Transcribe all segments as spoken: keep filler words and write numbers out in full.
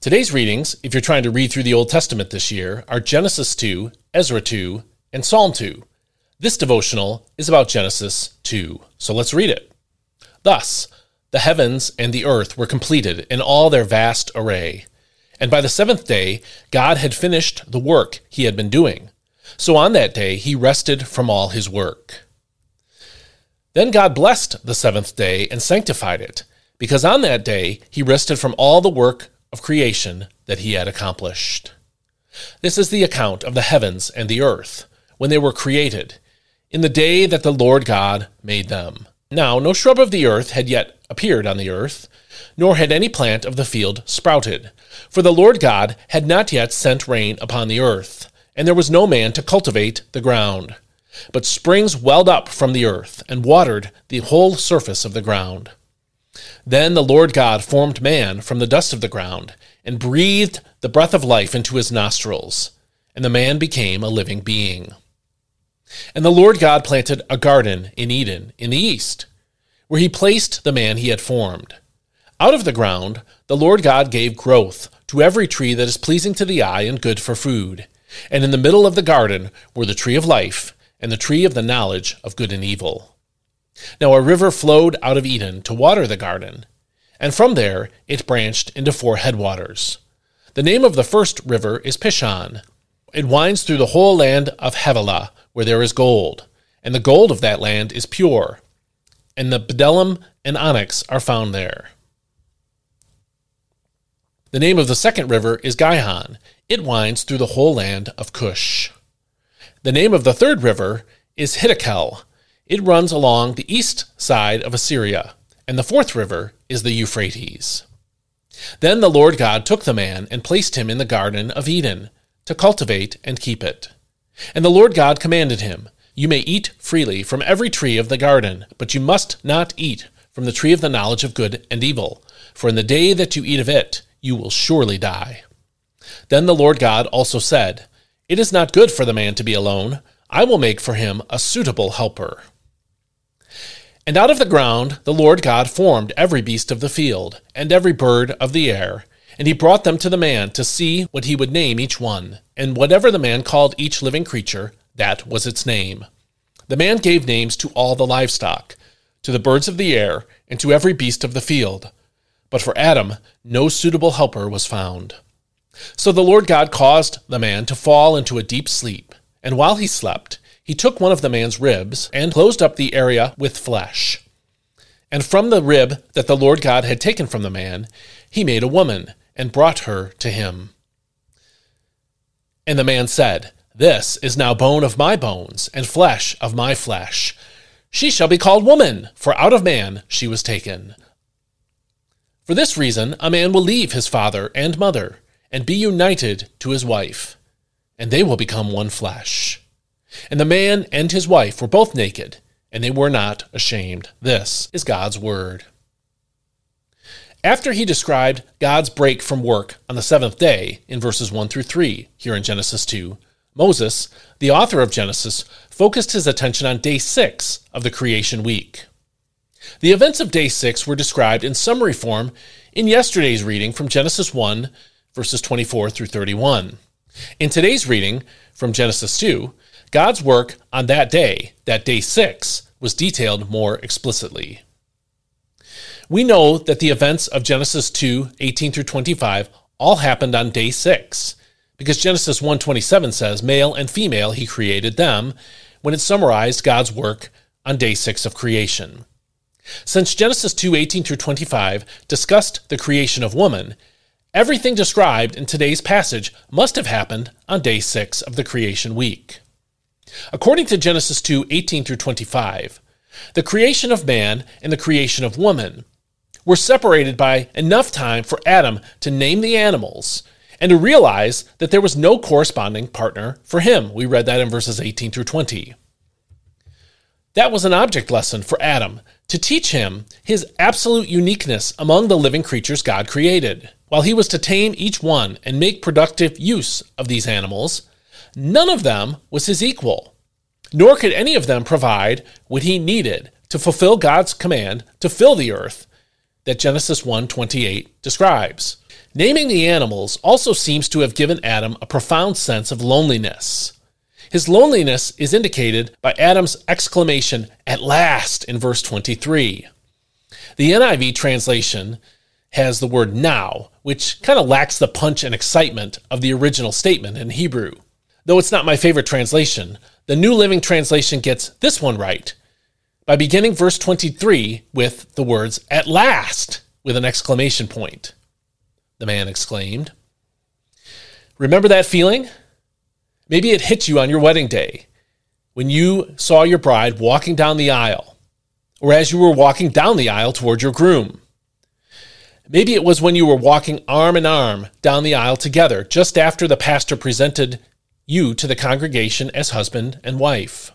Today's readings, if you're trying to read through the Old Testament this year, are Genesis two, Ezra two, and Psalm two. This devotional is about Genesis two, so let's read it. Thus, the heavens and the earth were completed in all their vast array. And by the seventh day, God had finished the work he had been doing. So on that day, he rested from all his work. Then God blessed the seventh day and sanctified it, because on that day, he rested from all the work of creation that he had accomplished. This is the account of the heavens and the earth, when they were created, in the day that the Lord God made them. Now no shrub of the earth had yet appeared on the earth, nor had any plant of the field sprouted, for the Lord God had not yet sent rain upon the earth, and there was no man to cultivate the ground. But springs welled up from the earth and watered the whole surface of the ground. Then the Lord God formed man from the dust of the ground, and breathed the breath of life into his nostrils, and the man became a living being. And the Lord God planted a garden in Eden in the east, where he placed the man he had formed. Out of the ground, the Lord God gave growth to every tree that is pleasing to the eye and good for food. And in the middle of the garden were the tree of life and the tree of the knowledge of good and evil. Now a river flowed out of Eden to water the garden, and from there it branched into four headwaters. The name of the first river is Pishon. It winds through the whole land of Havilah, where there is gold, and the gold of that land is pure, and the bdellum and onyx are found there. The name of the second river is Gihon. It winds through the whole land of Cush. The name of the third river is Hiddekel. It runs along the east side of Assyria, and the fourth river is the Euphrates. Then the Lord God took the man and placed him in the garden of Eden to cultivate and keep it. And the Lord God commanded him, "You may eat freely from every tree of the garden, but you must not eat from the tree of the knowledge of good and evil, for in the day that you eat of it, you will surely die." Then the Lord God also said, "It is not good for the man to be alone. I will make for him a suitable helper." And out of the ground the Lord God formed every beast of the field and every bird of the air, and he brought them to the man to see what he would name each one. And whatever the man called each living creature, that was its name. The man gave names to all the livestock, to the birds of the air, and to every beast of the field. But for Adam, no suitable helper was found. So the Lord God caused the man to fall into a deep sleep, and while he slept, he took one of the man's ribs and closed up the area with flesh. And from the rib that the Lord God had taken from the man, he made a woman and brought her to him. And the man said, "This is now bone of my bones and flesh of my flesh. She shall be called woman, for out of man she was taken." For this reason, a man will leave his father and mother and be united to his wife, and they will become one flesh. And the man and his wife were both naked, and they were not ashamed. This is God's word. After he described God's break from work on the seventh day in verses one through three here in Genesis two, Moses, the author of Genesis, focused his attention on day six of the creation week. The events of day six were described in summary form in yesterday's reading from Genesis one, verses twenty-four through thirty-one. In today's reading from Genesis two, God's work on that day, that day six, was detailed more explicitly. We know that the events of Genesis two, eighteen through twenty-five, all happened on day six, because Genesis one twenty-seven says, "Male and female he created them," when it summarized God's work on day six of creation. Since Genesis two, eighteen through twenty-five discussed the creation of woman, everything described in today's passage must have happened on day six of the creation week. According to Genesis two, eighteen through twenty-five, the creation of man and the creation of woman were separated by enough time for Adam to name the animals and to realize that there was no corresponding partner for him. We read that in verses eighteen through twenty. That was an object lesson for Adam, to teach him his absolute uniqueness among the living creatures God created. While he was to tame each one and make productive use of these animals, none of them was his equal, nor could any of them provide what he needed to fulfill God's command to fill the earth that Genesis one twenty-eight describes. Naming the animals also seems to have given Adam a profound sense of loneliness. His loneliness is indicated by Adam's exclamation, "At last," in verse twenty-three. The N I V translation has the word "now," which kind of lacks the punch and excitement of the original statement in Hebrew. Though it's not my favorite translation, the New Living Translation gets this one right by beginning verse twenty-three with the words, "At last," with an exclamation point. The man exclaimed. Remember that feeling? Maybe it hit you on your wedding day when you saw your bride walking down the aisle, or as you were walking down the aisle toward your groom. Maybe it was when you were walking arm in arm down the aisle together just after the pastor presented you to the congregation as husband and wife.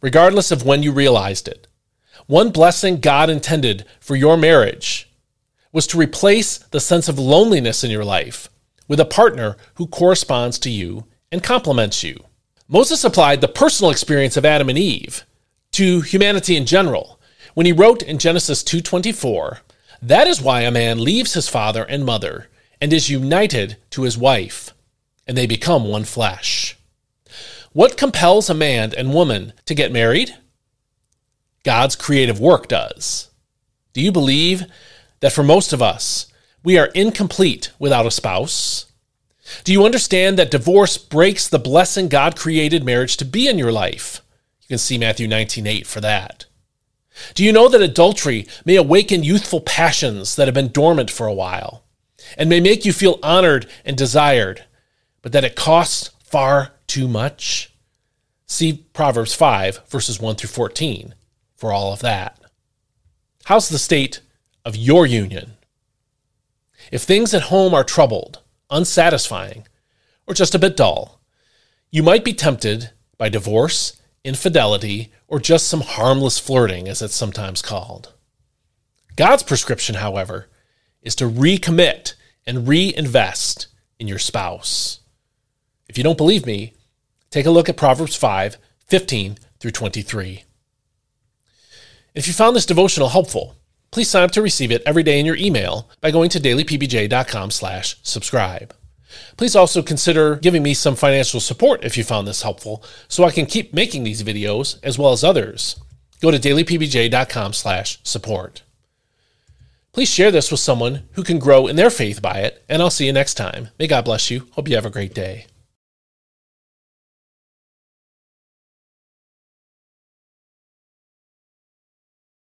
Regardless of when you realized it, one blessing God intended for your marriage was to replace the sense of loneliness in your life with a partner who corresponds to you and complements you. Moses applied the personal experience of Adam and Eve to humanity in general when he wrote in Genesis two twenty-four, "That is why a man leaves his father and mother and is united to his wife, and they become one flesh." What compels a man and woman to get married? God's creative work does. Do you believe that for most of us, we are incomplete without a spouse? Do you understand that divorce breaks the blessing God created marriage to be in your life? You can see Matthew nineteen eight for that. Do you know that adultery may awaken youthful passions that have been dormant for a while and may make you feel honored and desired, but that it costs far too much? See Proverbs five, verses one through fourteen for all of that. How's the state of your union? If things at home are troubled, unsatisfying, or just a bit dull, you might be tempted by divorce, infidelity, or just some harmless flirting, as it's sometimes called. God's prescription, however, is to recommit and reinvest in your spouse. If you don't believe me, take a look at Proverbs five, fifteen through twenty-three. If you found this devotional helpful, please sign up to receive it every day in your email by going to dailypbj.com slash subscribe. Please also consider giving me some financial support if you found this helpful so I can keep making these videos as well as others. Go to dailypbj.com slash support. Please share this with someone who can grow in their faith by it, and I'll see you next time. May God bless you. Hope you have a great day.